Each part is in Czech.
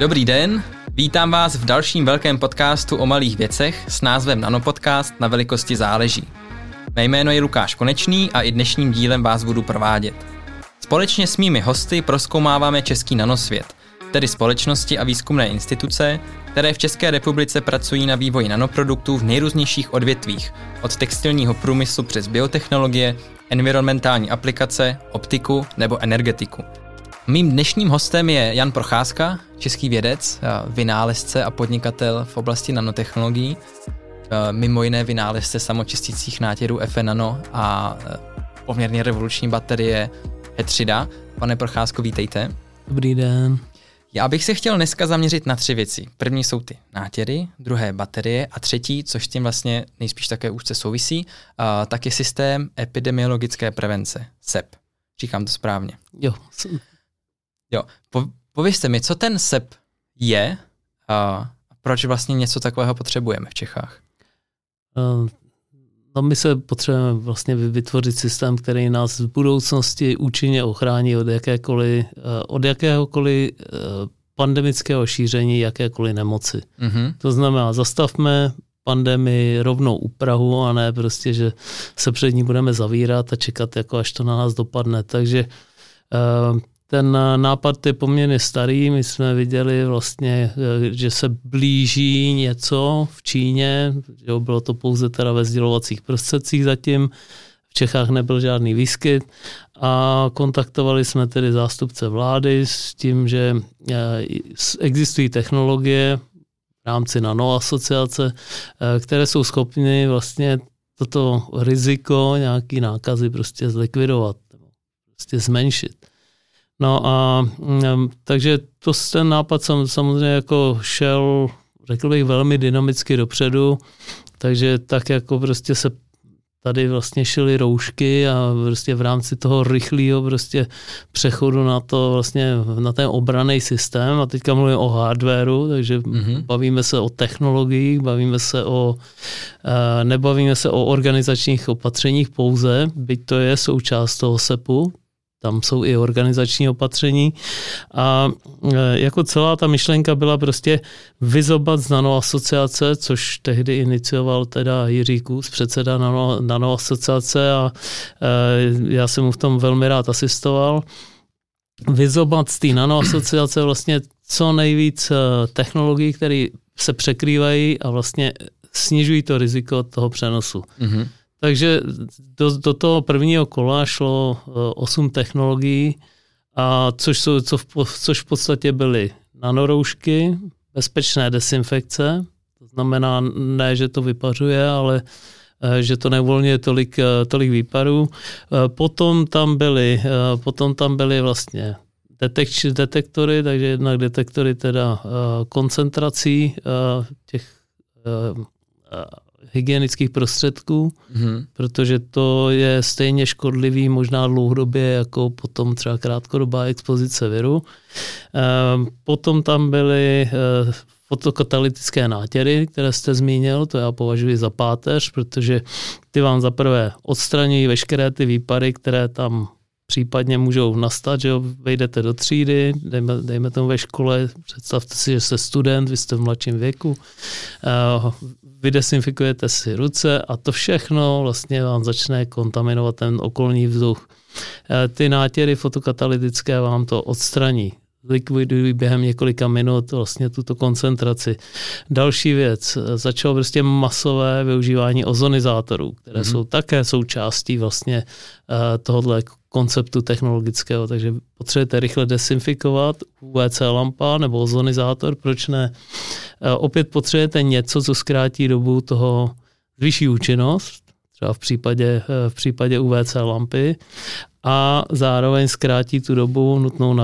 Dobrý den, vítám vás v dalším velkém podcastu o malých věcech s názvem Nanopodcast na velikosti záleží. Mé jméno je Lukáš Konečný a i dnešním dílem vás budu provádět. Společně s mými hosty prozkoumáváme český nanosvět, tedy společnosti a výzkumné instituce, které v České republice pracují na vývoji nanoproduktů v nejrůznějších odvětvích, od textilního průmyslu přes biotechnologie, environmentální aplikace, optiku nebo energetiku. Mým dnešním hostem je Jan Procházka, český vědec, vynálezce a podnikatel v oblasti nanotechnologií, mimo jiné vynálezce samočistících nátěrů FN NANO a poměrně revoluční baterie HE3DA. Pane Procházko, vítejte. Dobrý den. Já bych se chtěl dneska zaměřit na tři věci. První jsou ty nátěry, druhé baterie a třetí, což tím vlastně nejspíš také úzce souvisí, tak je systém epidemiologické prevence, SEP. Říkám to správně. Jo. Povězte mi, co ten SEP je a proč vlastně něco takového potřebujeme v Čechách? No, my se potřebujeme vlastně vytvořit systém, který nás v budoucnosti účinně ochrání od jakéhokoliv pandemického šíření jakékoliv nemoci. Mm-hmm. To znamená, zastavme pandemii rovnou u prahu a ne prostě, že se před ní budeme zavírat a čekat, jako až to na nás dopadne. Takže ten nápad je poměrně starý. My jsme viděli vlastně, že se blíží něco v Číně. Jo, bylo to pouze teda ve sdělovacích prostředcích zatím. V Čechách nebyl žádný výskyt. A kontaktovali jsme tedy zástupce vlády s tím, že existují technologie v rámci nanoasociace, které jsou schopny vlastně toto riziko nějaký nákazy prostě zlikvidovat, prostě zmenšit. No a takže to ten nápad samozřejmě jako šel, řekl bych, velmi dynamicky dopředu, takže tak jako prostě se tady vlastně šily roušky a prostě v rámci toho rychlého prostě přechodu na to vlastně na ten obranný systém a teďka mluvím o hardwareu, takže bavíme se o technologiích, nebavíme se o organizačních opatřeních pouze, byť to je součást toho SEPu. Tam jsou i organizační opatření a jako celá ta myšlenka byla prostě vyzobat z nanoasociace, což tehdy inicioval teda Jiří Kus, předseda nanoasociace a já jsem mu v tom velmi rád asistoval. Vyzobat z té nanoasociace vlastně co nejvíc technologií, které se překrývají a vlastně snižují to riziko toho přenosu. Mm-hmm. Takže do toho prvního kola šlo 8 technologií, a což v podstatě byly nanoroušky, bezpečné desinfekce, to znamená ne, že to vypařuje, ale že to neuvolňuje tolik výparů. Potom tam byly vlastně detektory, takže jednak detektory teda koncentrací těch hygienických prostředků, protože to je stejně škodlivý možná dlouhodobě jako potom třeba krátkodobá expozice viru. Potom tam byly fotokatalytické nátěry, které jste zmínil, to já považuji za páteř, protože ty vám zaprvé odstraňují veškeré ty výpary, které tam případně můžou nastat, že vejdete do třídy, dejme tomu ve škole, představte si, že jste student, vy jste v mladším věku, vydesinfikujete si ruce a to všechno vlastně vám začne kontaminovat ten okolní vzduch. Ty nátěry fotokatalytické vám to odstraní, likvidují během několika minut vlastně tuto koncentraci. Další věc, začalo prostě masové využívání ozonizátorů, které jsou také součástí vlastně tohohle konceptu technologického, takže potřebujete rychle desinfikovat, UVC lampa nebo ozonizátor, proč ne? Opět potřebujete něco, co zkrátí dobu toho, zvýší účinnost, třeba v případě UVC lampy, a zároveň zkrátí tu dobu nutnou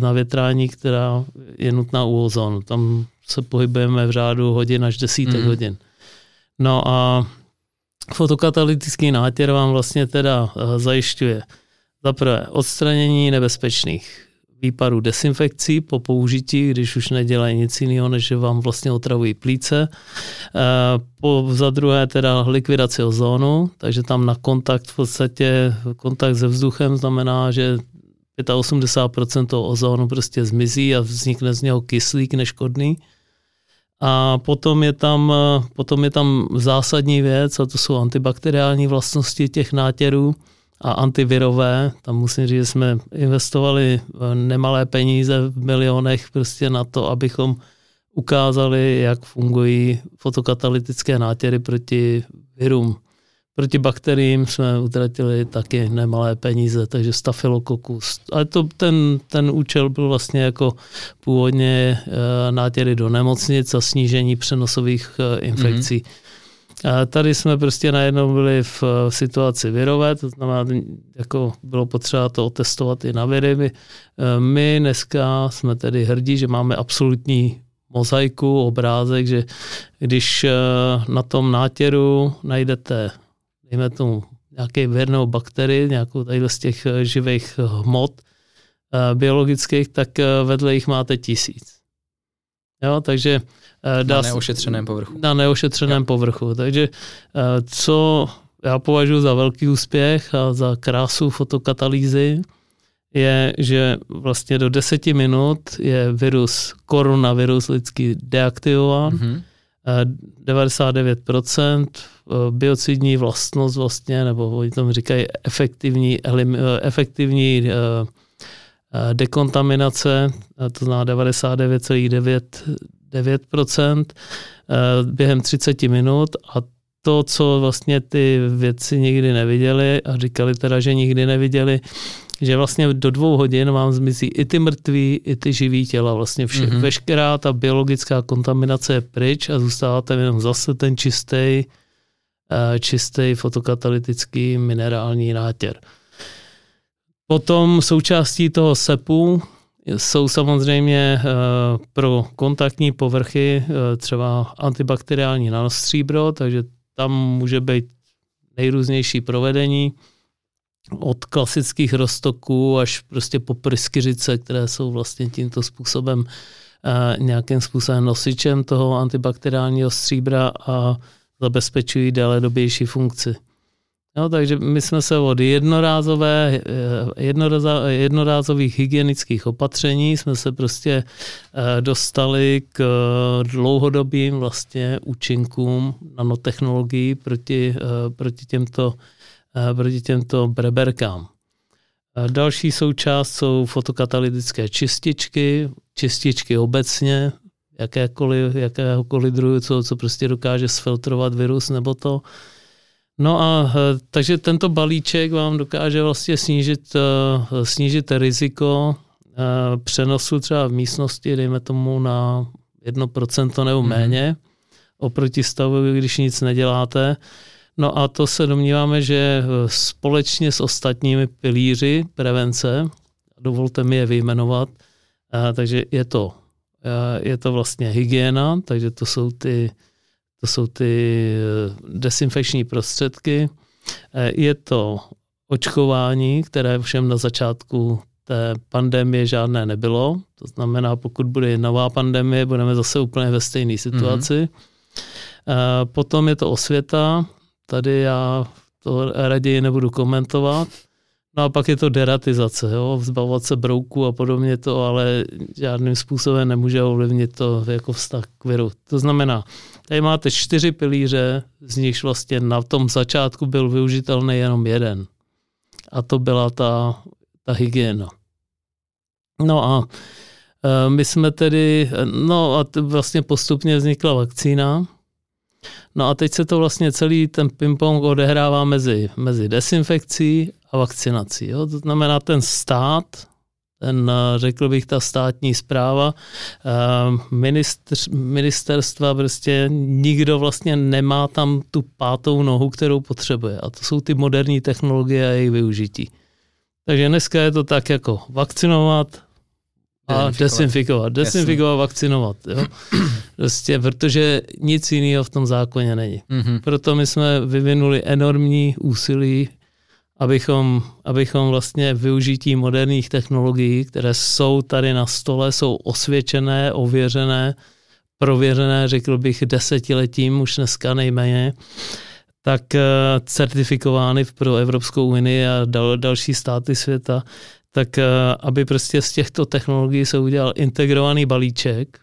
na větrání, která je nutná u ozonu. Tam se pohybujeme v řádu hodin až desítek hodin. No a fotokatalytický nátěr vám vlastně teda zajišťuje za prvé odstranění nebezpečných výparů desinfekcí po použití, když už nedělají nic jiného, než že vám vlastně otravují plíce. Za druhé teda likvidaci ozónu, takže tam na kontakt v podstatě, kontakt se vzduchem znamená, že 85% toho ozónu prostě zmizí a vznikne z něho kyslík neškodný. A potom je tam zásadní věc, a to jsou antibakteriální vlastnosti těch nátěrů a antivirové. Tam musím říct, že jsme investovali nemalé peníze v milionech prostě na to, abychom ukázali, jak fungují fotokatalytické nátěry proti virům. Proti bakteriím jsme utratili taky nemalé peníze, takže stafilokokus. Ale ten účel byl vlastně jako původně nátěry do nemocnic a snížení přenosových infekcí. A tady jsme prostě najednou byli v situaci virové, to znamená, jako bylo potřeba to otestovat i na viry. My dneska jsme tedy hrdí, že máme absolutní mozaiku, obrázek, že když na tom nátěru najdete dejme tomu nějaký vir nebo bakterii, nějakou tady z těch živých hmot biologických, tak vedle jich máte 1000. Jo, takže na neošetřeném povrchu. Takže co já považuji za velký úspěch a za krásu fotokatalýzy, je, že vlastně do 10 minut je virus, koronavirus lidský deaktivován, 99%, biocidní vlastnost vlastně, nebo oni tomu říkají efektivní dekontaminace, to znamená 99,9% během 30 minut a to, co vlastně ty vědci nikdy neviděli a říkali teda, že nikdy neviděli, že vlastně do 2 hodin vám zmizí i ty mrtví, i ty živý těla. Vlastně veškerá ta biologická kontaminace je pryč a zůstává tam jenom zase ten čistý fotokatalytický minerální nátěr. Potom součástí toho SEPu jsou samozřejmě pro kontaktní povrchy třeba antibakteriální nanostříbro, takže tam může být nejrůznější provedení od klasických roztoků až prostě po pryskyřice, které jsou vlastně tímto způsobem nějakým způsobem nosičem toho antibakteriálního stříbra a zabezpečují déledobější funkci. No, takže my jsme se od jednorázových hygienických opatření jsme se prostě dostali k dlouhodobým vlastně účinkům nanotechnologií proti těmto breberkám. Další součást jsou fotokatalytické čističky obecně, jakéhokoliv druhu, co prostě dokáže sfiltrovat virus nebo to. No a takže tento balíček vám dokáže vlastně snížit riziko přenosu třeba v místnosti, dejme tomu na 1% nebo méně, oproti stavu, když nic neděláte. No a to se domníváme, že společně s ostatními pilíři prevence, dovolte mi je vyjmenovat, takže je to vlastně hygiena, takže to jsou ty dezinfekční prostředky, je to očkování, které všem na začátku té pandemie žádné nebylo, to znamená, pokud bude nová pandemie, budeme zase úplně ve stejné situaci. Potom je to osvěta, tady já to raději nebudu komentovat. No a pak je to deratizace, zbavovat se brouků a podobně to, ale žádným způsobem nemůže ovlivnit to jako vztah k viru. To znamená, tady máte 4 pilíře, z nichž vlastně na tom začátku byl využitelný jenom jeden. A to byla ta hygiena. No a my jsme tedy, vlastně postupně vznikla vakcína. No a teď se to vlastně celý ten ping-pong odehrává mezi desinfekcí a vakcinací. Jo? To znamená, ten stát, řekl bych, ta státní správa, ministerstva, prostě nikdo vlastně nemá tam tu 5. nohu, kterou potřebuje. A to jsou ty moderní technologie a jejich využití. Takže dneska je to tak jako vakcinovat a desinfikovat, vakcinovat. Jo? Prostě, protože nic jiného v tom zákoně není. Proto my jsme vyvinuli enormní úsilí, abychom vlastně využití moderních technologií, které jsou tady na stole, jsou osvědčené, ověřené, prověřené, řekl bych, desetiletím, už dneska nejméně, tak certifikovány pro Evropskou unii a další státy světa, tak aby prostě z těchto technologií se udělal integrovaný balíček,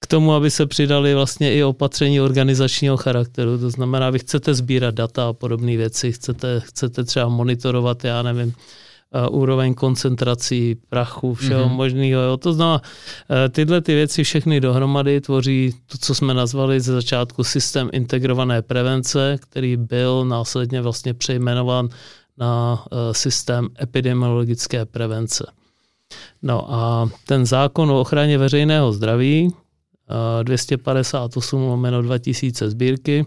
k tomu, aby se přidaly vlastně i opatření organizačního charakteru. To znamená, vy chcete sbírat data a podobné věci, chcete třeba monitorovat, já nevím, úroveň koncentrací prachu, všeho možného. To znamená, tyhle ty věci všechny dohromady tvoří to, co jsme nazvali ze začátku systém integrované prevence, který byl následně vlastně přejmenován na systém epidemiologické prevence. No a ten zákon o ochraně veřejného zdraví, 258/2000 sbírky,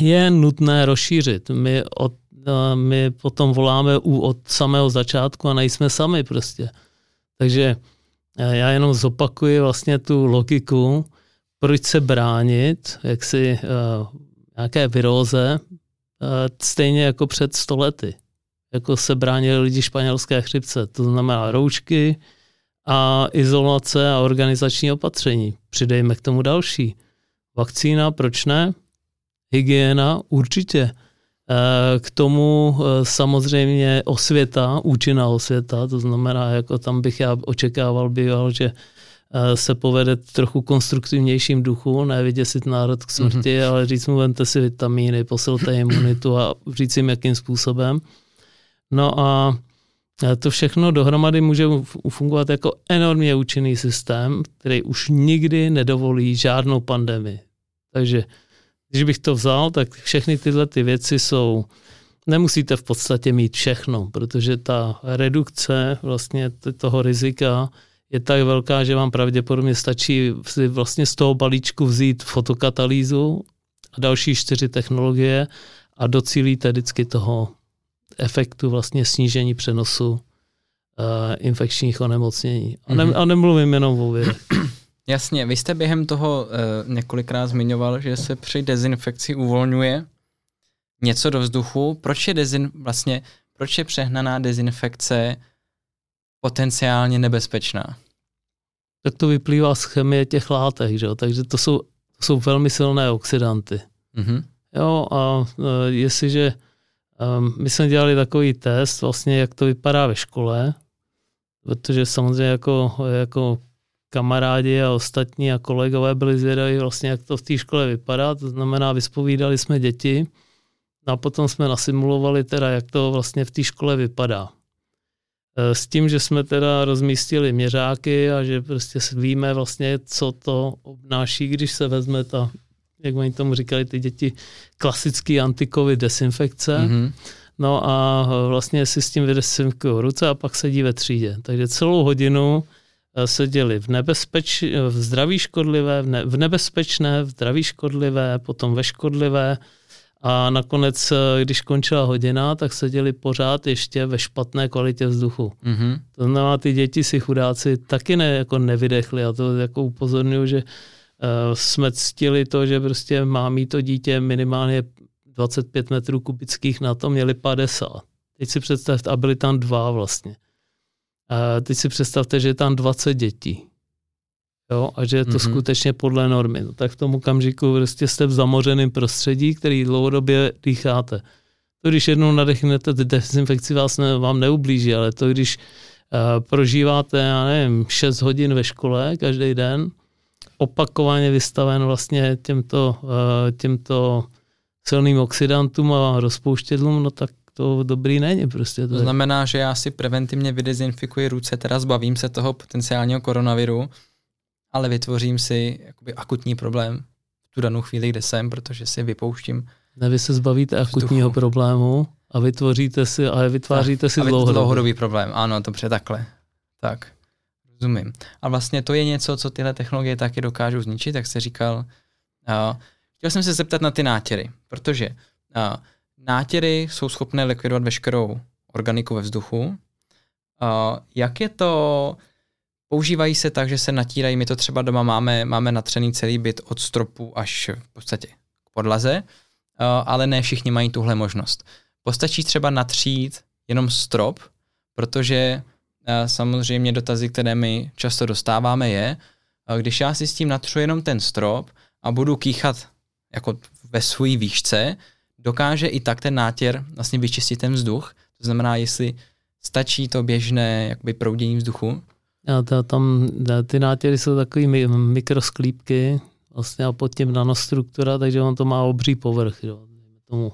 je nutné rozšířit. My potom voláme od samého začátku a nejsme sami prostě. Takže já jenom zopakuji vlastně tu logiku, proč se bránit, jaksi nějaké viróze, stejně jako před 100 lety. Jako se bránili lidi španělské chřipce. To znamená roušky a izolace a organizační opatření. Přidejme k tomu další. Vakcína, proč ne? Hygiena, určitě. K tomu samozřejmě osvěta, účinná osvěta, to znamená, jako tam bych já očekával, že se povede trochu konstruktivnějším duchu, ne vyděsit národ k smrti, ale říct mu, vemte si vitamíny, posilte imunitu a říct jim, jakým způsobem. No a to všechno dohromady může fungovat jako enormně účinný systém, který už nikdy nedovolí žádnou pandemii. Takže když bych to vzal, tak všechny tyhle ty věci jsou, nemusíte v podstatě mít všechno, protože ta redukce vlastně toho rizika je tak velká, že vám pravděpodobně stačí si vlastně z toho balíčku vzít fotokatalýzu a další 4 technologie a docílíte vždycky toho efektu vlastně snížení přenosu infekčních onemocnění. A nemluvím jenom o virech. Jasně, vy jste během toho několikrát zmiňoval, že se při dezinfekci uvolňuje něco do vzduchu. Proč je přehnaná dezinfekce potenciálně nebezpečná? Tak to vyplývá z chemie těch látek, že? Takže to jsou velmi silné oxidanty. Jo, a jestliže my jsme dělali takový test, vlastně jak to vypadá ve škole, protože samozřejmě jako kamarádi a ostatní a kolegové byli zvědaví vlastně, jak to v té škole vypadá, to znamená, vyspovídali jsme děti a potom jsme nasimulovali teda, jak to vlastně v té škole vypadá. S tím, že jsme teda rozmístili měřáky a že prostě víme vlastně, co to obnáší, když se vezme ta, jak oni tomu říkali ty děti, klasický anti-covid desinfekce. No a vlastně si s tím vydesinfikují ruce a pak sedí ve třídě. Takže celou hodinu seděli v nebezpečné, v zdraví škodlivé, potom ve škodlivé a nakonec, když končila hodina, tak seděli pořád ještě ve špatné kvalitě vzduchu. To znamená, ty děti si chudáci taky nevydechli a to jako upozorňuji, že jsme ctili to, že prostě má mít to dítě minimálně 25 metrů kubických, na to měli 50. Teď si představte, a byli tam 2 vlastně. Teď si představte, že je tam 20 dětí. Jo? A že je to skutečně podle normy. No, tak v tom okamžiku prostě jste v zamořeném prostředí, který dlouhodobě dýcháte. To, když jednou nadechnete, dezinfekci vám neublíží, ale to, když prožíváte, já nevím, 6 hodin ve škole každý den, opakovaně vystaven vlastně těmto silným oxidantům a rozpouštědlům, no tak to dobrý není prostě. To znamená, že já si preventivně vydezinfikuji ruce, teda zbavím se toho potenciálního koronaviru, ale vytvořím si jakoby akutní problém v tu danou chvíli, kde jsem, protože si vypouštím. Ne, vy se zbavíte akutního problému a vytváříte si dlouhodobý problém. Ano, dobře, takhle. Tak, rozumím. A vlastně to je něco, co tyhle technologie taky dokážou zničit, jak jste říkal. Chtěl jsem se zeptat na ty nátěry, protože nátěry jsou schopné likvidovat veškerou organiku ve vzduchu. Jak je to? Používají se tak, že se natírají, my to třeba doma máme natřený celý byt od stropu až v podstatě k podlaze, ale ne všichni mají tuhle možnost. Postačí třeba natřít jenom strop, protože samozřejmě dotazy, které my často dostáváme je, když já si s tím natřu jenom ten strop a budu kýchat jako ve své výšce, dokáže i tak ten nátěr vlastně vyčistit ten vzduch. To znamená, jestli stačí to běžné jakoby proudění vzduchu? Tam ty nátěry jsou takové mikrosklípky vlastně a pod tím nanostruktura, takže on to má obří povrch. Jo. Tomu,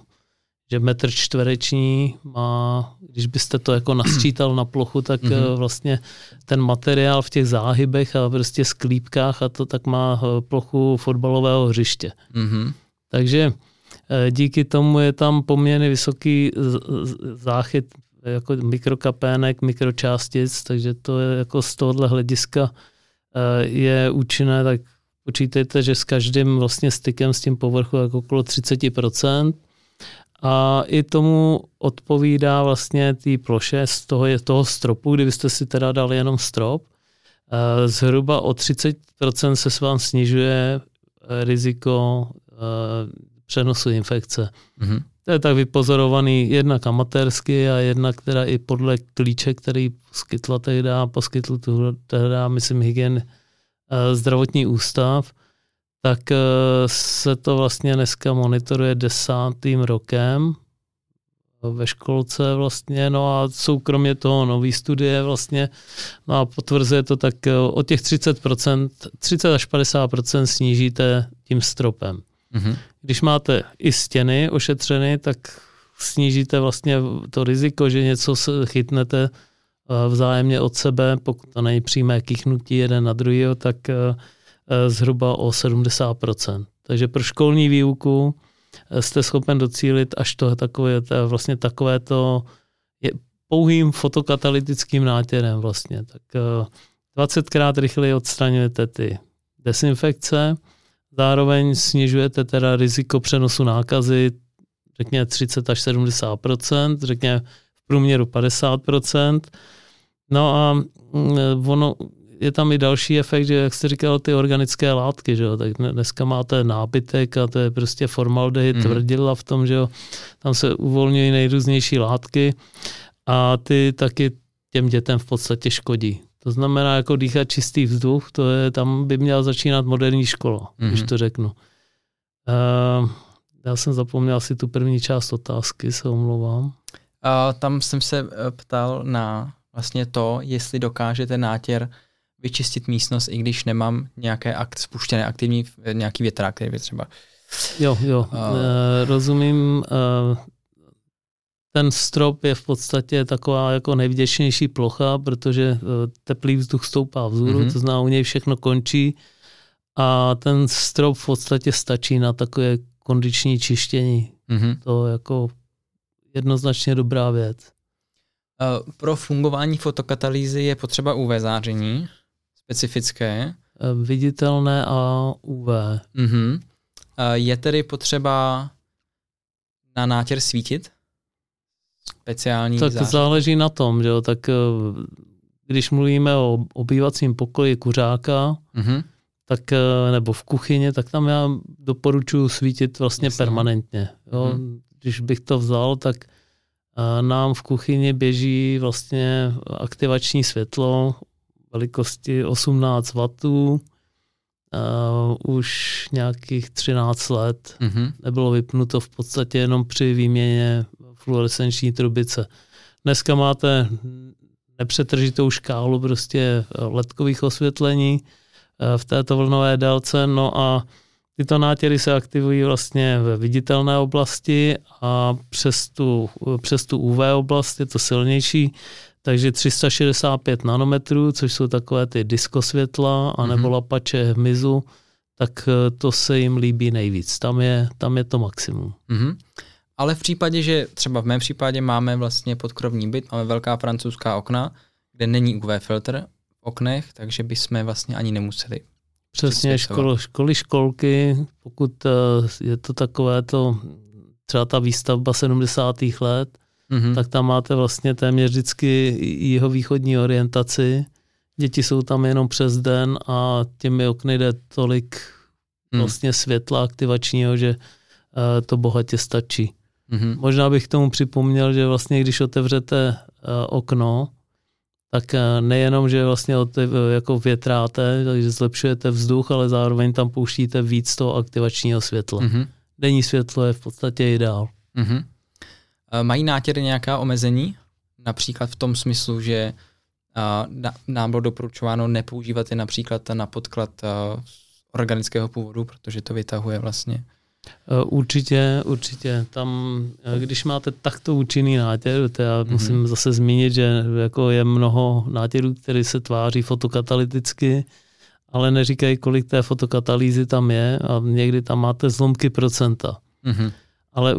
že 1 m² má, když byste to jako nasčítal na plochu, tak vlastně ten materiál v těch záhybech a prostě sklípkách a to tak má plochu fotbalového hřiště. Takže díky tomu je tam poměrně vysoký záchyt jako mikrokapének, mikročástic, takže to je jako z tohohle hlediska je účinné, tak počítejte, že s každým vlastně stykem s tím povrchu jako okolo 30%. A i tomu odpovídá vlastně té ploše z toho stropu, kdybyste si teda dali jenom strop. Zhruba o 30% se vám snižuje riziko přenosu infekce. To je tak vypozorovaný jednak amatérsky a jednak teda i podle klíče, který poskytla tehdy, myslím, hygien zdravotní ústav, tak se to vlastně dneska monitoruje 10. rokem ve školce vlastně, no a jsou kromě toho nový studie vlastně, no a potvrzuje to tak o těch 30%, 30 až 50% snížíte tím stropem. Když máte i stěny ošetřeny, tak snížíte vlastně to riziko, že něco chytnete vzájemně od sebe, pokud to není přímé kýchnutí jeden na druhého, tak zhruba o 70%. Takže pro školní výuku jste schopen docílit až takovéto pouhým fotokatalytickým nátěrem vlastně. Tak 20krát rychleji odstraňujete ty dezinfekce, zároveň snižujete teda riziko přenosu nákazy, řekněme 30 až 70%, řekněme v průměru 50%. No a ono je tam i další efekt, že jak jste říkal, ty organické látky, že jo, tak dneska máte nábytek a to je prostě formaldehyd, tvrdidla v tom, že jo, tam se uvolňují nejrůznější látky a ty taky těm dětem v podstatě škodí. To znamená, jako dýchat čistý vzduch, to je, tam by měla začínat moderní škola, když to řeknu. Já jsem zapomněl si tu první část otázky, se omlouvám. Tam jsem se ptal na vlastně to, jestli dokáže ten nátěr vyčistit místnost, i když nemám nějaké spuštěné aktivní, nějaký větrák, který by třeba... Jo, rozumím. Ten strop je v podstatě taková jako nejvděčnější plocha, protože teplý vzduch stoupá vzhůru, to znamená, u něj všechno končí a ten strop v podstatě stačí na takové kondiční čištění. To je jako jednoznačně dobrá věc. Pro fungování fotokatalýzy je potřeba UV záření specifické. Viditelné a UV. Je tedy potřeba na nátěr svítit? Speciální tak záření? Záleží na tom, že jo, tak když mluvíme o obývacím pokoji kuřáka, tak, nebo v kuchyni, tak tam já doporučuji svítit vlastně permanentně. Jo. Když bych to vzal, tak nám v kuchyni běží vlastně aktivační světlo velikosti 18 W už nějakých 13 let. Nebylo vypnuto v podstatě jenom při výměně fluorescenční trubice. Dneska máte nepřetržitou škálu prostě ledkových osvětlení v této vlnové délce, no a tyto nátěry se aktivují vlastně ve viditelné oblasti a přes tu UV oblast je to silnější, takže 365 nanometrů, což jsou takové ty diskosvětla anebo lapače hmyzu, tak to se jim líbí nejvíc. Tam je to maximum. Ale v případě, že třeba v mém případě máme vlastně podkrovní byt, máme velká francouzská okna, kde není UV filtr v oknech, takže bychom vlastně ani nemuseli. Přesně, školky, pokud je to takové to, třeba ta výstavba 70. let, tak tam máte vlastně téměř vždycky jihovýchodní orientaci. Děti jsou tam jenom přes den a těmi okny jde tolik vlastně světla aktivačního, že to bohatě stačí. Možná bych k tomu připomněl, že vlastně když otevřete okno, tak nejenom, že vlastně jako větráte, takže zlepšujete vzduch, ale zároveň tam pouštíte víc toho aktivačního světla. Denní světlo je v podstatě ideál. Mají nátěry nějaká omezení Například v tom smyslu, že nám bylo doporučováno nepoužívat je například na podklad organického původu, protože to vytahuje vlastně. Určitě. Tam, když máte takto účinný nátěr, to já musím zase zmínit, že jako je mnoho nátěrů, které se tváří fotokatalyticky, ale neříkají, kolik té fotokatalýzy tam je a někdy tam máte zlomky procenta. Mm-hmm. Ale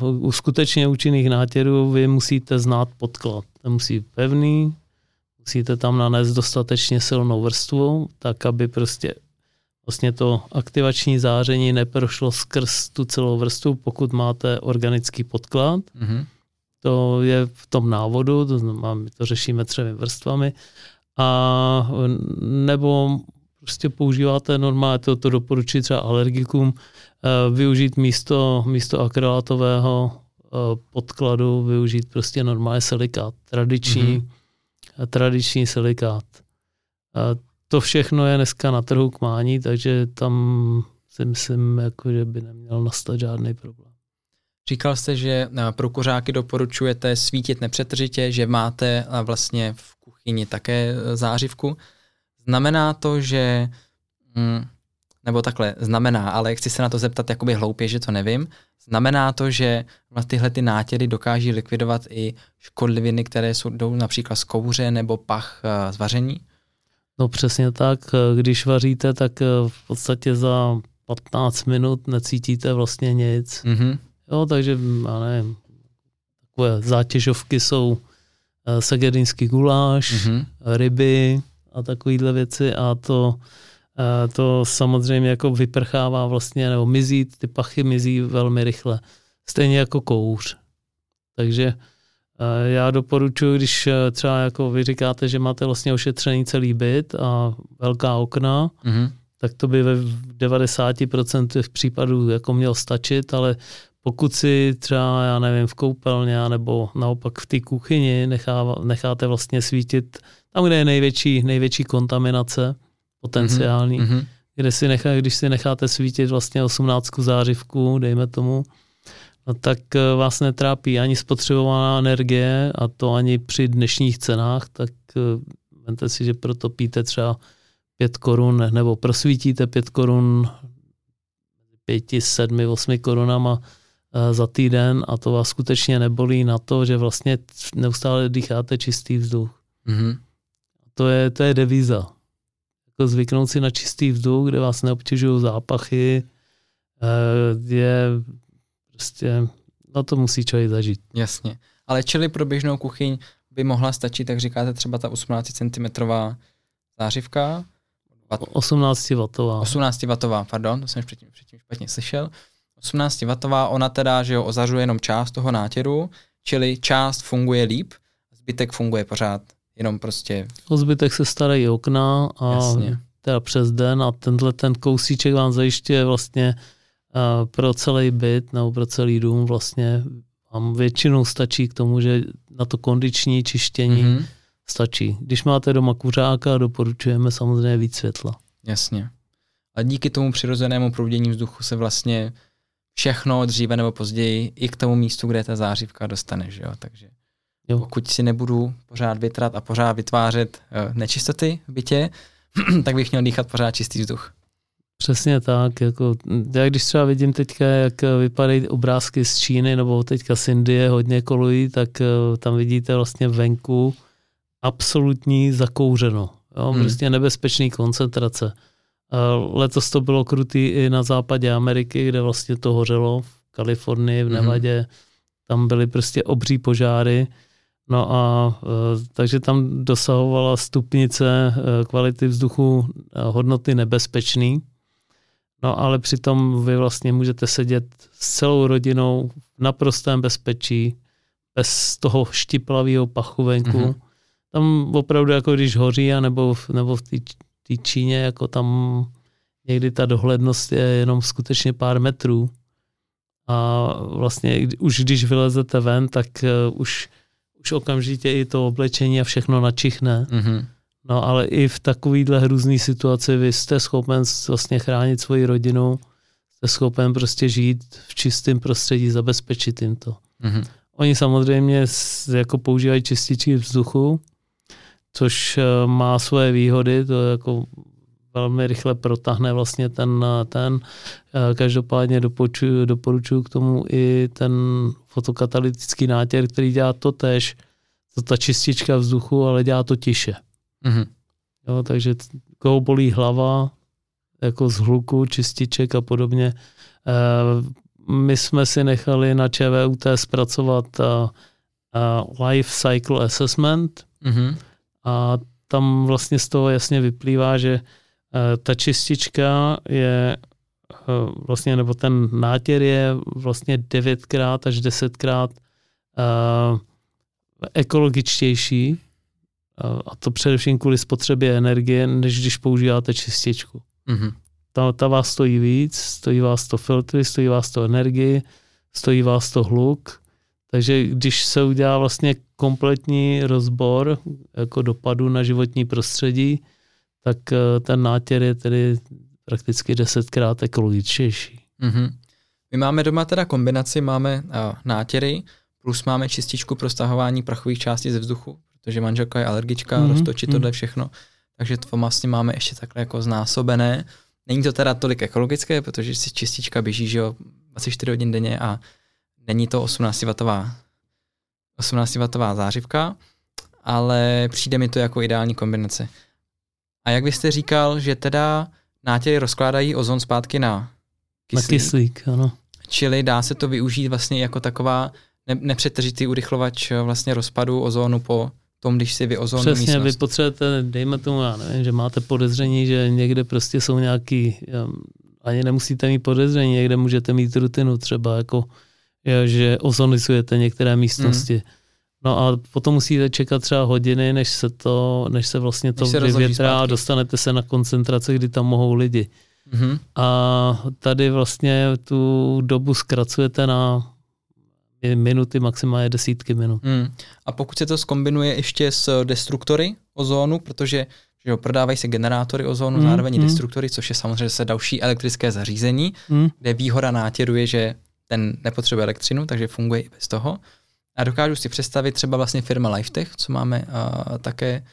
u skutečně účinných nátěrů vy musíte znát podklad. Ten musí být pevný, musíte tam nanést dostatečně silnou vrstvu, tak aby vlastně to aktivační záření neprošlo skrz tu celou vrstvu, pokud máte organický podklad. Mm-hmm. To je v tom návodu, to znamená, my to řešíme 3 vrstvami. A nebo prostě používáte normálně, to doporučuji třeba alergikům, využít místo akrylátového podkladu, využít prostě normálně silikát, tradiční silikát. To všechno je dneska na trhu k mání, takže tam si myslím, že by neměl nastat žádný problém. Říkal jste, že pro kuřáky doporučujete svítit nepřetržitě, že máte vlastně v kuchyni také zářivku. Znamená to, že... Nebo takhle, znamená, ale chci se na to zeptat jakoby hloupě, že to nevím. Znamená to, že tyhle ty nátěry dokáží likvidovat i škodliviny, které jdou například z kouře nebo pach z vaření? No přesně tak. Když vaříte, tak v podstatě za 15 minut necítíte vlastně nic. Mm-hmm. Jo, takže takové zátěžovky jsou segedinský guláš, ryby a takovýhle věci a to samozřejmě jako vyprchává vlastně, nebo mizí, ty pachy mizí velmi rychle. Stejně jako kouř. Takže já doporučuji, když třeba jako vy říkáte, že máte vlastně ošetřený celý byt a velká okna, tak to by ve 90% případů jako mělo stačit, ale pokud si třeba, v koupelně nebo naopak v té kuchyni necháte vlastně svítit tam, kde je největší kontaminace potenciální, když si necháte svítit vlastně 18 zářivku, dejme tomu, no tak vás netrápí ani spotřebovaná energie a to ani při dnešních cenách, tak vemte si, že proto píte třeba 5 korun nebo prosvítíte 5 korun 5, 7, 8 korunama za týden a to vás skutečně nebolí na to, že vlastně neustále dýcháte čistý vzduch. Mm-hmm. To je devíza. Zvyknout si na čistý vzduch, kde vás neobtěžují zápachy, je prostě, na to musí člověk zažít. Jasně. Ale čili pro běžnou kuchyň by mohla stačit, tak říkáte, třeba ta 18 cm zářivka. 18W, pardon, to jsem předtím špatně slyšel. 18W, ona teda, že jo, ozařuje jenom část toho nátěru, čili část funguje líp, zbytek funguje pořád. Jenom prostě... O zbytek se starají okna a teda přes den a ten kousíček vám zajišťuje vlastně pro celý byt nebo pro celý dům vlastně vám většinou stačí k tomu, že na to kondiční čištění stačí. Když máte doma kuřáka, doporučujeme samozřejmě víc světla. Jasně. A díky tomu přirozenému proudění vzduchu se vlastně všechno dříve nebo později i k tomu místu, kde ta zářivka dostane, že jo, takže... Jo. Pokud si nebudu pořád vytrat a pořád vytvářet nečistoty v bytě, tak bych měl dýchat pořád čistý vzduch. Přesně tak. Jako, já když třeba vidím teďka, jak vypadají obrázky z Číny, nebo teďka z Indie hodně kolují, tak tam vidíte vlastně venku absolutní zakouřeno. Jo? Prostě nebezpečný koncentrace. Letos to bylo krutý i na západě Ameriky, kde vlastně to hořelo v Kalifornii, v Nevadě. Tam byly prostě obří požáry. No a takže tam dosahovala stupnice kvality vzduchu hodnoty nebezpečný. No ale přitom vy vlastně můžete sedět s celou rodinou v naprostém bezpečí, bez toho štiplavého pachu venku. Mm-hmm. Tam opravdu jako když hoří, nebo v té Číně, jako tam někdy ta dohlednost je jenom skutečně pár metrů. A vlastně už když vylezete ven, tak už okamžitě i to oblečení a všechno načichne. Mm-hmm. No ale i v takovýhle hrůzný situaci vy jste schopen vlastně chránit svoji rodinu, jste schopen prostě žít v čistém prostředí, zabezpečit jim to. Mm-hmm. Oni samozřejmě jako používají čističky vzduchu, což má svoje výhody, to jako velmi rychle protáhne vlastně ten. Každopádně doporučuji k tomu i ten fotokatalytický nátěr, který dělá to též, to ta čistička vzduchu, ale dělá to tiše. Mm-hmm. Jo, takže koho bolí hlava, jako z hluku, čističek a podobně. My jsme si nechali na ČVUT zpracovat Life Cycle Assessment, mm-hmm. a tam vlastně z toho jasně vyplývá, že ta čistička je vlastně, nebo ten nátěr je vlastně 9x až 10x ekologičtější, a to především kvůli spotřebě energie, než když používáte čističku. Mm-hmm. Ta vás stojí víc, stojí vás to filtry, stojí vás to energii, stojí vás to hluk. Takže když se udělá vlastně kompletní rozbor jako dopadu na životní prostředí, tak ten nátěr je tedy prakticky 10x ekologičtější. Mm-hmm. My máme doma teda kombinaci, máme nátěry, plus máme čističku pro stahování prachových částí ze vzduchu, protože manželka je alergička, roztočí tohle všechno, takže to vlastně máme ještě takhle jako znásobené. Není to teda tolik ekologické, protože si čistička běží, že jo, 24 hodin denně a není to 18W zářivka, ale přijde mi to jako ideální kombinace. A jak byste říkal, že teda nátěry rozkládají ozon zpátky na kyslík. Na kyslík, ano. Čili dá se to využít vlastně jako taková nepřetržitý urychlovač vlastně rozpadu ozónu po tom, když si vyozóní místnost. Přesně, vy potřebujete, dejme tomu, já nevím, že máte podezření, že někde prostě jsou nějaký, ani nemusíte mít podezření, někde můžete mít rutinu třeba, jako, že ozonizujete některé místnosti. Mm. No a potom musíte čekat třeba hodiny, než se vlastně to vyvětrá a dostanete se na koncentrace, kdy tam mohou lidi. Mm. A tady vlastně tu dobu zkracujete na minuty, maximálně desítky minut. Hmm. A pokud se to zkombinuje ještě s destruktory ozónu, protože že prodávají se generátory ozónu, zároveň destruktory, což je samozřejmě se další elektrické zařízení, kde výhoda nátěru je, že ten nepotřebuje elektřinu, takže funguje i bez toho. A dokážu si představit třeba vlastně firma Lifetech, co máme také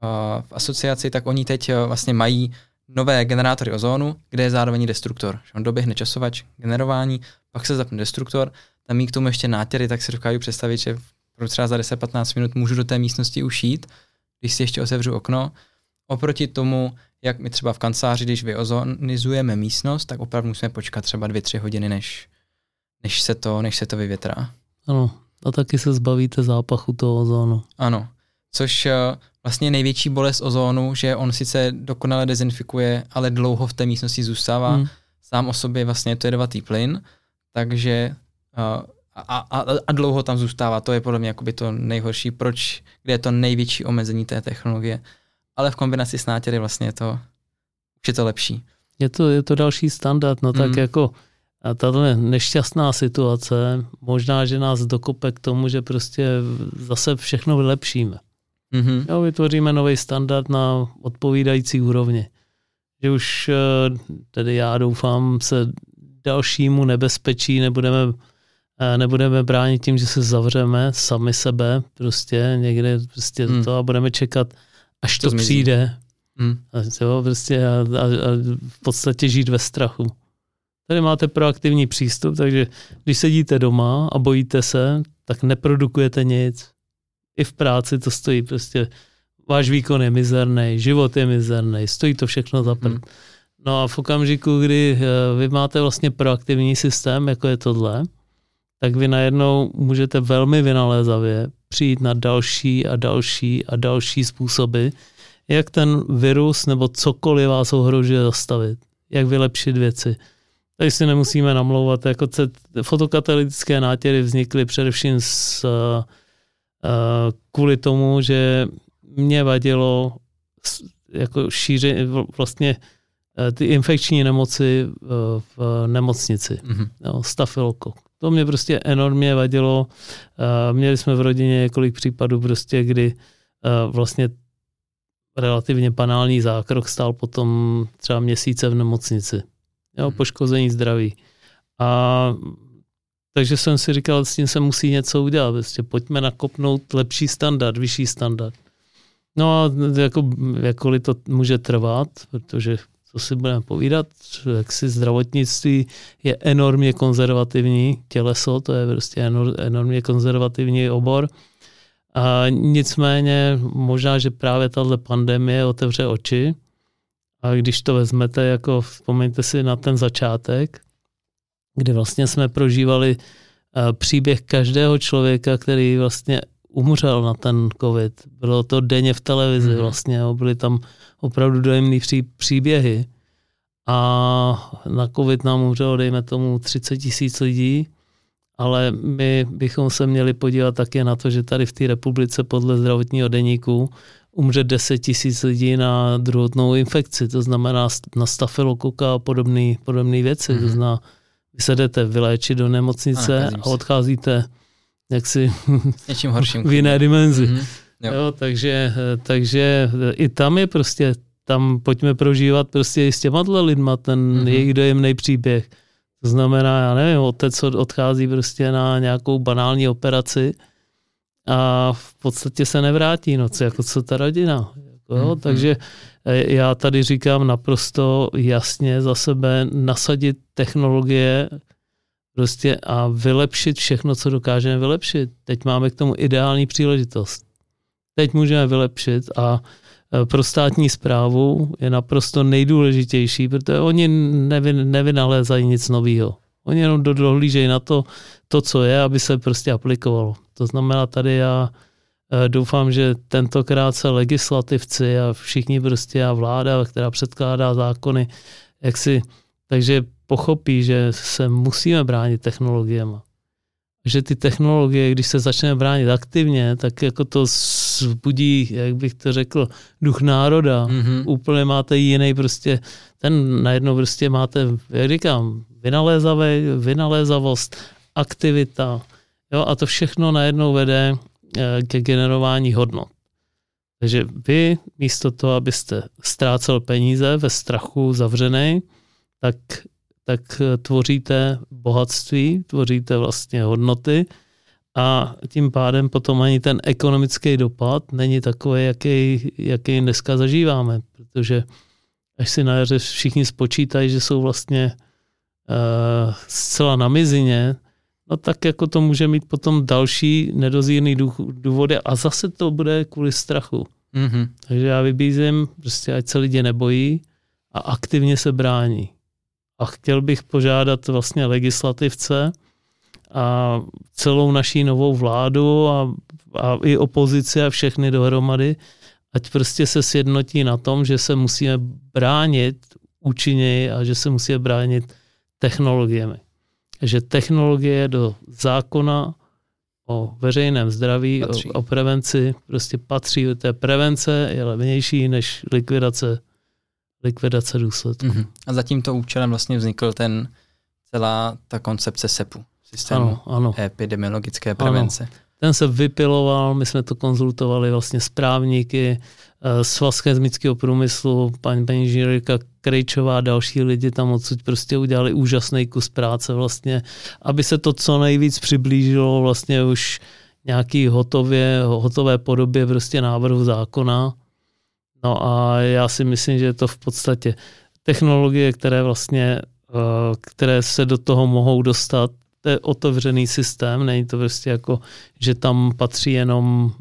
v asociaci, tak oni teď vlastně mají nové generátory ozónu, kde je zároveň destruktor. On doběhne časovač generování, pak se zapne destruktor, tam jí k tomu ještě nátěry, tak si dokážu představit, že třeba za 10-15 minut můžu do té místnosti ušít, když si ještě otevřu okno. Oproti tomu, jak my třeba v kanceláři, když vyozonizujeme místnost, tak opravdu musíme počkat třeba 2-3 hodiny, než se to vyvětrá. Ano, a taky se zbavíte zápachu toho ozónu. Ano, což vlastně největší bolest ozónu, že on sice dokonale dezinfikuje, ale dlouho v té místnosti zůstává. Sám o sobě vlastně to je jedovatý plyn, takže a dlouho tam zůstává. To je podle mě jakoby to nejhorší, proč, kde je to největší omezení té technologie. Ale v kombinaci s nátěry vlastně je to lepší. Je to další standard, no tak jako tato nešťastná situace, možná, že nás dokope k tomu, že prostě zase všechno vylepšíme. Mm-hmm. Jo, vytvoříme nový standard na odpovídající úrovni. Že už tedy já doufám se dalšímu nebezpečí nebudeme bránit tím, že se zavřeme sami sebe prostě někde prostě to a budeme čekat, až to přijde. A v podstatě žít ve strachu. Tady máte proaktivní přístup, takže když sedíte doma a bojíte se, tak neprodukujete nic. I v práci to stojí prostě, váš výkon je mizerný, život je mizerný, stojí to všechno za prd. No a v okamžiku, kdy vy máte vlastně proaktivní systém, jako je tohle, tak vy najednou můžete velmi vynalézavě přijít na další a další a další způsoby, jak ten virus nebo cokoliv vás ohrožuje zastavit, jak vylepšit věci. Tady si nemusíme namlouvat, jako fotokatalytické nátěry vznikly především kvůli tomu, že mě vadilo jako šíření, vlastně ty infekční nemoci v nemocnici. Mm-hmm. Stafylokok. To mě prostě enormně vadilo. Měli jsme v rodině několik případů, prostě, kdy vlastně relativně banální zákrok stál potom třeba měsíce v nemocnici. Jo, poškození zdraví. A Takže jsem si říkal, s tím se musí něco udělat. Vlastně pojďme nakopnout lepší standard, vyšší standard. No a jakkoliv to může trvat, protože co si budeme povídat, jak si zdravotnictví je enormně konzervativní, těleso to je prostě enormně konzervativní obor. A nicméně možná, že právě tato pandemie otevře oči a když to vezmete, jako vzpomeňte si na ten začátek, kdy vlastně jsme prožívali příběh každého člověka, který vlastně umřel na ten covid. Bylo to denně v televizi vlastně, byly tam opravdu dojemné příběhy a na covid nám umřelo, dejme tomu, 30 000 lidí, ale my bychom se měli podívat také na to, že tady v té republice podle zdravotního deníku umře 10 000 lidí na druhotnou infekci, to znamená na stafilokoka a podobné věci. To znamená, vy se jdete vyléčit do nemocnice a odcházíte jaksi něčím horším v jiné dimenzi. Jo, takže i tam je prostě, tam pojďme prožívat prostě i s těma lidma ten jejich dojemný příběh. To znamená, já nevím, otec odchází prostě na nějakou banální operaci a v podstatě se nevrátí, co ta rodina. Jo? Takže já tady říkám naprosto jasně za sebe, nasadit technologie prostě a vylepšit všechno, co dokážeme vylepšit. Teď máme k tomu ideální příležitost. Teď můžeme vylepšit a pro státní správu je naprosto nejdůležitější, protože oni nevynalézají nic nového. Oni jenom dohlížejí na to, co je, aby se prostě aplikovalo. To znamená, tady já doufám, že tentokrát se legislativci a všichni prostě a vláda, která předkládá zákony, takže pochopí, že se musíme bránit technologiemi. Že ty technologie, když se začneme bránit aktivně, tak jako to vzbudí, jak bych to řekl, duch národa. Úplně máte jiný prostě, ten najednou prostě máte, jak říkám, vynalézavost, aktivita, jo, a to všechno najednou vede ke generování hodnot. Takže vy místo toho, abyste ztrácel peníze ve strachu zavřený, tak tvoříte bohatství, tvoříte vlastně hodnoty a tím pádem potom ani ten ekonomický dopad není takový, jaký dneska zažíváme, protože až si na jaře všichni spočítají, že jsou vlastně zcela na mizině, no tak jako to může mít potom další nedozírný důvody a zase to bude kvůli strachu. Takže já vybízím, prostě ať se lidi nebojí a aktivně se brání. A chtěl bych požádat vlastně legislativce a celou naší novou vládu a i opozici a všechny dohromady, ať prostě se sjednotí na tom, že se musíme bránit účinněji a že se musíme bránit technologiemi. Že technologie do zákona o veřejném zdraví, o prevenci prostě patří. Té prevence je levnější než likvidace důsledků. A za tímto účelem vlastně vznikl celá ta koncepce SEPu, systému epidemiologické prevence. Ano. Ten se vypiloval, my jsme to konzultovali vlastně s právníky, Svaz chemického průmyslu, paní inženýrka Krejčová a další lidi tam odsud prostě udělali úžasný kus práce vlastně, aby se to co nejvíc přiblížilo vlastně už nějaký hotové podobě prostě návrhu zákona. No a já si myslím, že je to v podstatě technologie, které se do toho mohou dostat. To je otevřený systém, není to prostě jako, že tam patří jenom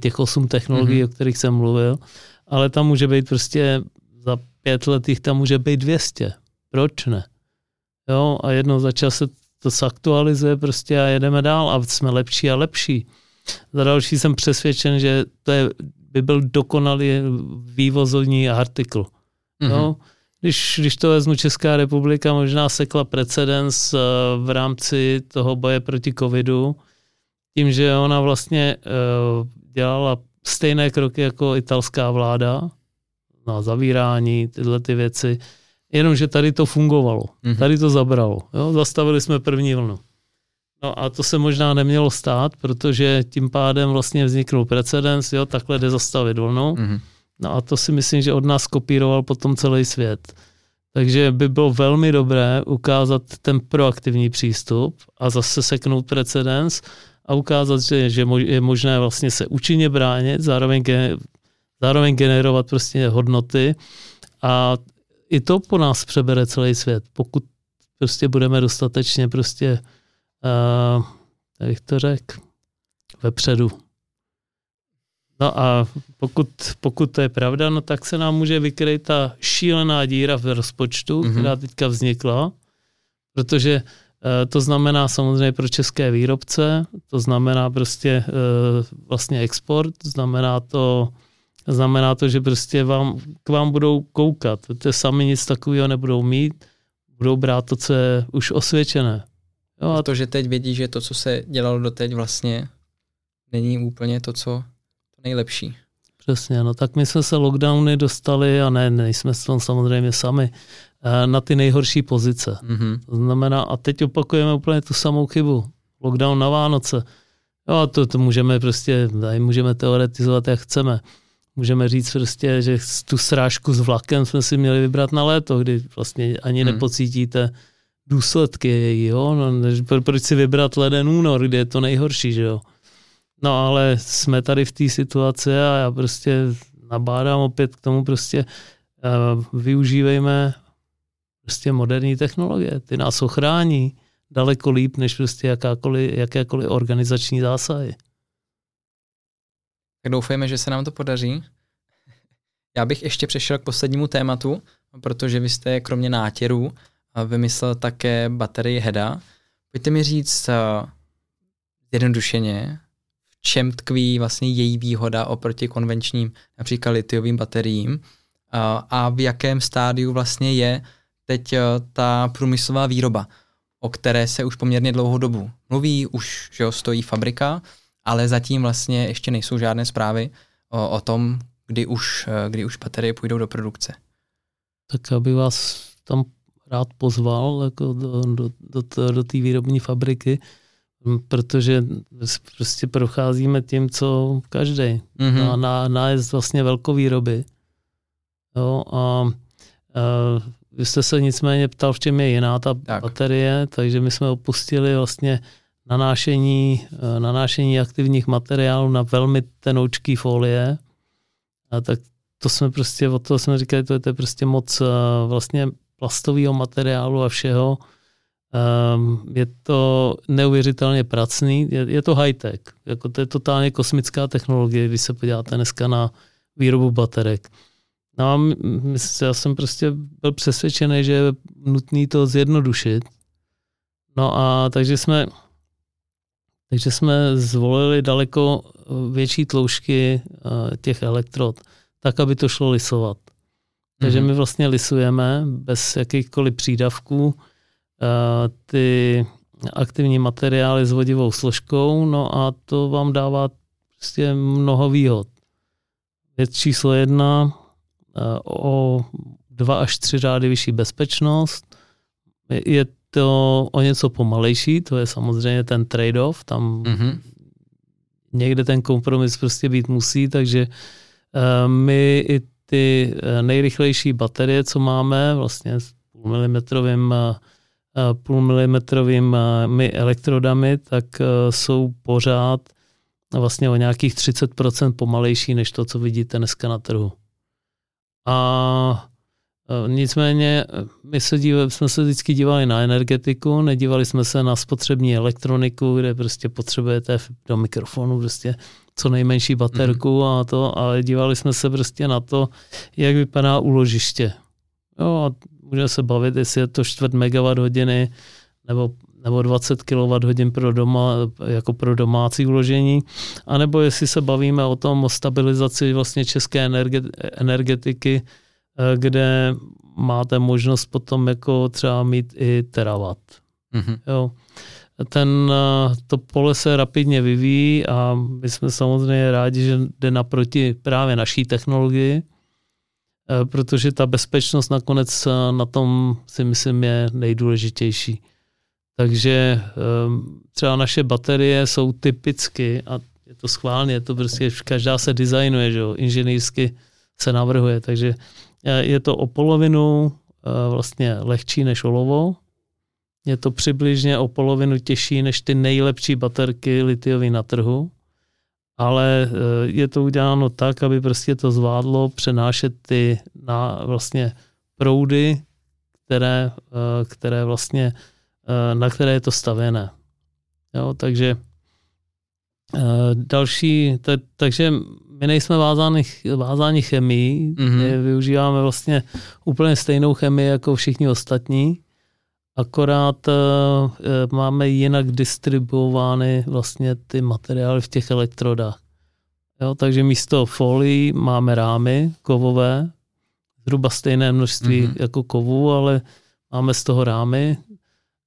těch 8 technologií, o kterých jsem mluvil, ale tam může být prostě za 5 let jich tam může být 200. Proč ne? Jo, a jednou za čas se to aktualizuje prostě a jedeme dál a jsme lepší a lepší. Za další jsem přesvědčen, že to by byl dokonalý vývozovní artikl. No, když to vezmu, Česká republika možná sekla precedens v rámci toho boje proti covidu, tím, že ona vlastně dělala stejné kroky jako italská vláda na zavírání, tyhle ty věci, jenomže tady to fungovalo, tady to zabralo. Jo? Zastavili jsme první vlnu. No a to se možná nemělo stát, protože tím pádem vlastně vznikl precedens, jo, takhle jde zastavit vlnu. No a to si myslím, že od nás kopíroval potom celý svět. Takže by bylo velmi dobré ukázat ten proaktivní přístup a zase seknout precedens a ukázat, že je možné vlastně se účinně bránit, zároveň generovat prostě hodnoty, a i to po nás přebere celý svět, pokud prostě budeme dostatečně prostě, jak to řekl, vepředu. No a pokud to je pravda, no tak se nám může vykrýt ta šílená díra v rozpočtu, která teďka vznikla, protože to znamená samozřejmě pro české výrobce, to znamená prostě vlastně export, znamená to, že prostě k vám budou koukat, protože sami nic takového nebudou mít, budou brát to, co je už osvědčené. Jo, a to, že teď vědí, že to, co se dělalo doteď, vlastně není úplně to, co nejlepší. Přesně, no tak my jsme se lockdowny dostali, a ne, nejsme s tom samozřejmě sami, na ty nejhorší pozice. Mm-hmm. To znamená, a teď opakujeme úplně tu samou chybu. Lockdown na Vánoce. Jo, a to můžeme prostě, tady můžeme teoretizovat, jak chceme. Můžeme říct prostě, že tu srážku s vlakem jsme si měli vybrat na léto, kdy vlastně ani nepocítíte důsledky jejího. No, proč si vybrat leden únor, kdy je to nejhorší, že jo? No ale jsme tady v té situaci a já prostě nabádám opět k tomu prostě využívejme prostě moderní technologie. Ty nás ochrání daleko líp, než prostě jakékoliv organizační zásahy. Tak doufejme, že se nám to podaří. Já bych ještě přešel k poslednímu tématu, protože vy jste kromě nátěrů vymyslel také baterii HE3DA. Pojďte mi říct jednodušeně, čem tkví vlastně její výhoda oproti konvenčním, například litiovým bateriím, a v jakém stádiu vlastně je teď ta průmyslová výroba, o které se už poměrně dlouhou dobu mluví, už že stojí fabrika, ale zatím vlastně ještě nejsou žádné zprávy o tom, kdy už baterie půjdou do produkce. Tak já bych vás tam rád pozval jako do té výrobní fabriky, protože prostě procházíme tím, co každý. Mm-hmm. Nájezd vlastně velkovýroby. Jo, a vy jste se nicméně ptal, v čem je jiná ta baterie, takže my jsme opustili vlastně nanášení aktivních materiálů na velmi tenoučký folie. A tak to jsme prostě, od toho jsme říkali, to je prostě moc vlastně plastového materiálu a všeho. Je to neuvěřitelně pracný, je to high-tech, jako to je totálně kosmická technologie, když se podíváte dneska na výrobu baterek. No a já jsem prostě byl přesvědčený, že je nutný to zjednodušit. No a takže jsme zvolili daleko větší tloušťky těch elektrod, tak, aby to šlo lisovat. Takže my vlastně lisujeme bez jakýchkoliv přídavků ty aktivní materiály s vodivou složkou, no a to vám dává prostě mnoho výhod. Věc číslo 1, o 2 až 3 řády vyšší bezpečnost, je to o něco pomalejší, to je samozřejmě ten trade-off, tam někde ten kompromis prostě být musí, takže my i ty nejrychlejší baterie, co máme, vlastně s půlmilimetrovými elektrodami, tak jsou pořád vlastně o nějakých 30% pomalejší než to, co vidíte dneska na trhu. A nicméně my jsme se vždycky dívali na energetiku, nedívali jsme se na spotřební elektroniku, kde prostě potřebujete do mikrofonu prostě co nejmenší baterku a to, ale dívali jsme se prostě na to, jak vypadá úložiště. Jo, a můžeme se bavit, jestli je to 4 MWh nebo 20 kWh pro domácí uložení, anebo jestli se bavíme o tom, o stabilizaci vlastně české energetiky, kde máte možnost potom jako třeba mít i terawatt. Mm-hmm. Jo. To pole se rapidně vyvíjí a my jsme samozřejmě rádi, že jde naproti právě naší technologii, protože ta bezpečnost nakonec na tom si myslím je nejdůležitější. Takže třeba naše baterie jsou typicky, a je to schválně, je to prostě každá se designuje, že jo, inženýrsky se navrhuje, takže je to o polovinu vlastně lehčí než olovo. Je to přibližně o polovinu těžší než ty nejlepší baterky litiové na trhu, ale je to uděláno tak, aby prostě to zvládlo přenášet ty na vlastně proudy, které vlastně, na které je to stavěné. Jo, takže další, takže my nejsme vázáni chemií, my využíváme vlastně úplně stejnou chemii jako všichni ostatní, akorát máme jinak distribuovány vlastně ty materiály v těch elektrodách. Jo, takže místo folií máme rámy kovové, zhruba stejné množství jako kovů, ale máme z toho rámy.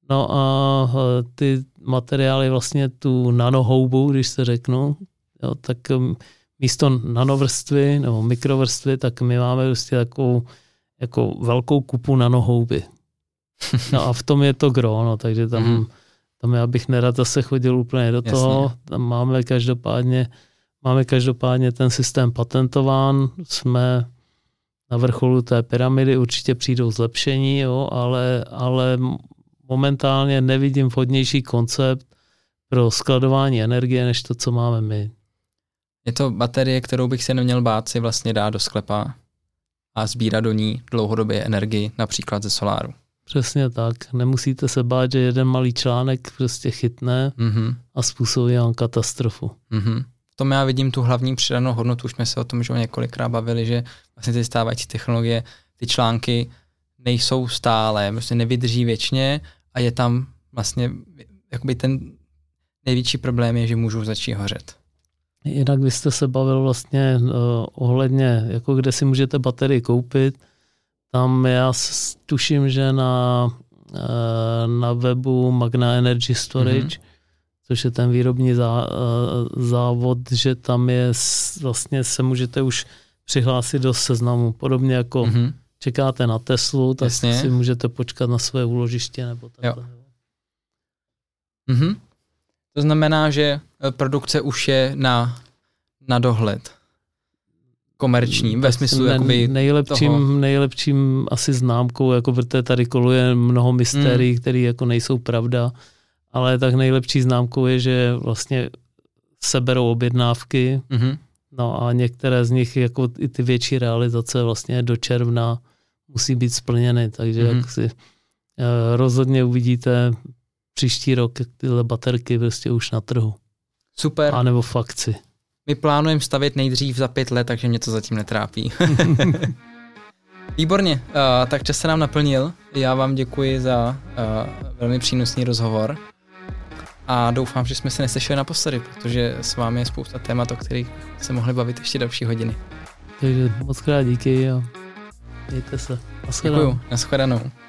No a ty materiály vlastně tu nanohoubu, když se řeknu, jo, tak místo nanovrstvy nebo mikrovrstvy, tak my máme prostě takovou jako velkou kupu nanohouby. No a v tom je to gro, no, takže tam já bych nerad zase chodil úplně do toho. Jasně. Tam máme každopádně ten systém patentován, jsme na vrcholu té pyramidy, určitě přijdou zlepšení, jo, ale momentálně nevidím vhodnější koncept pro skladování energie, než to, co máme my. Je to baterie, kterou bych se neměl bát si vlastně dát do sklepa a sbírat do ní dlouhodobě energii, například ze soláru. Přesně tak. Nemusíte se bát, že jeden malý článek prostě chytne a způsobí vám katastrofu. V tom já vidím tu hlavní přidanou hodnotu. Už jsme se o tom že několikrát bavili, že vlastně ty stávající technologie, ty články nejsou stále, prostě nevydrží věčně a je tam vlastně jakoby ten největší problém je, že můžou začít hořet. Jinak vy jste se bavil vlastně ohledně, jako kde si můžete baterii koupit. Tam já tuším, že na webu Magna Energy Storage, což je ten výrobní závod, že tam je vlastně se můžete už přihlásit do seznamu. Podobně jako čekáte na Teslu, tak jasně. Si můžete počkat na své úložiště. Nebo tak. To znamená, že produkce už je na dohled. Komerční, ve smyslu jakoby nejlepším asi známkou, jako protože tady koluje mnoho mystérií, které jako nejsou pravda, ale tak nejlepší známkou je, že vlastně seberou objednávky, no a některé z nich, jako i ty větší realizace vlastně do června musí být splněny, takže jak si rozhodně uvidíte příští rok tyhle baterky prostě už na trhu. Super. A nebo v akci. My plánujeme stavět nejdřív za 5 let, takže mě to zatím netrápí. Výborně, tak čas se nám naplnil. Já vám děkuji za velmi přínosný rozhovor a doufám, že jsme se nesešli naposledy, protože s vámi je spousta témat, o kterých se mohli bavit ještě další hodiny. Takže moc krát díky a mějte se. Děkuju, nashledanou.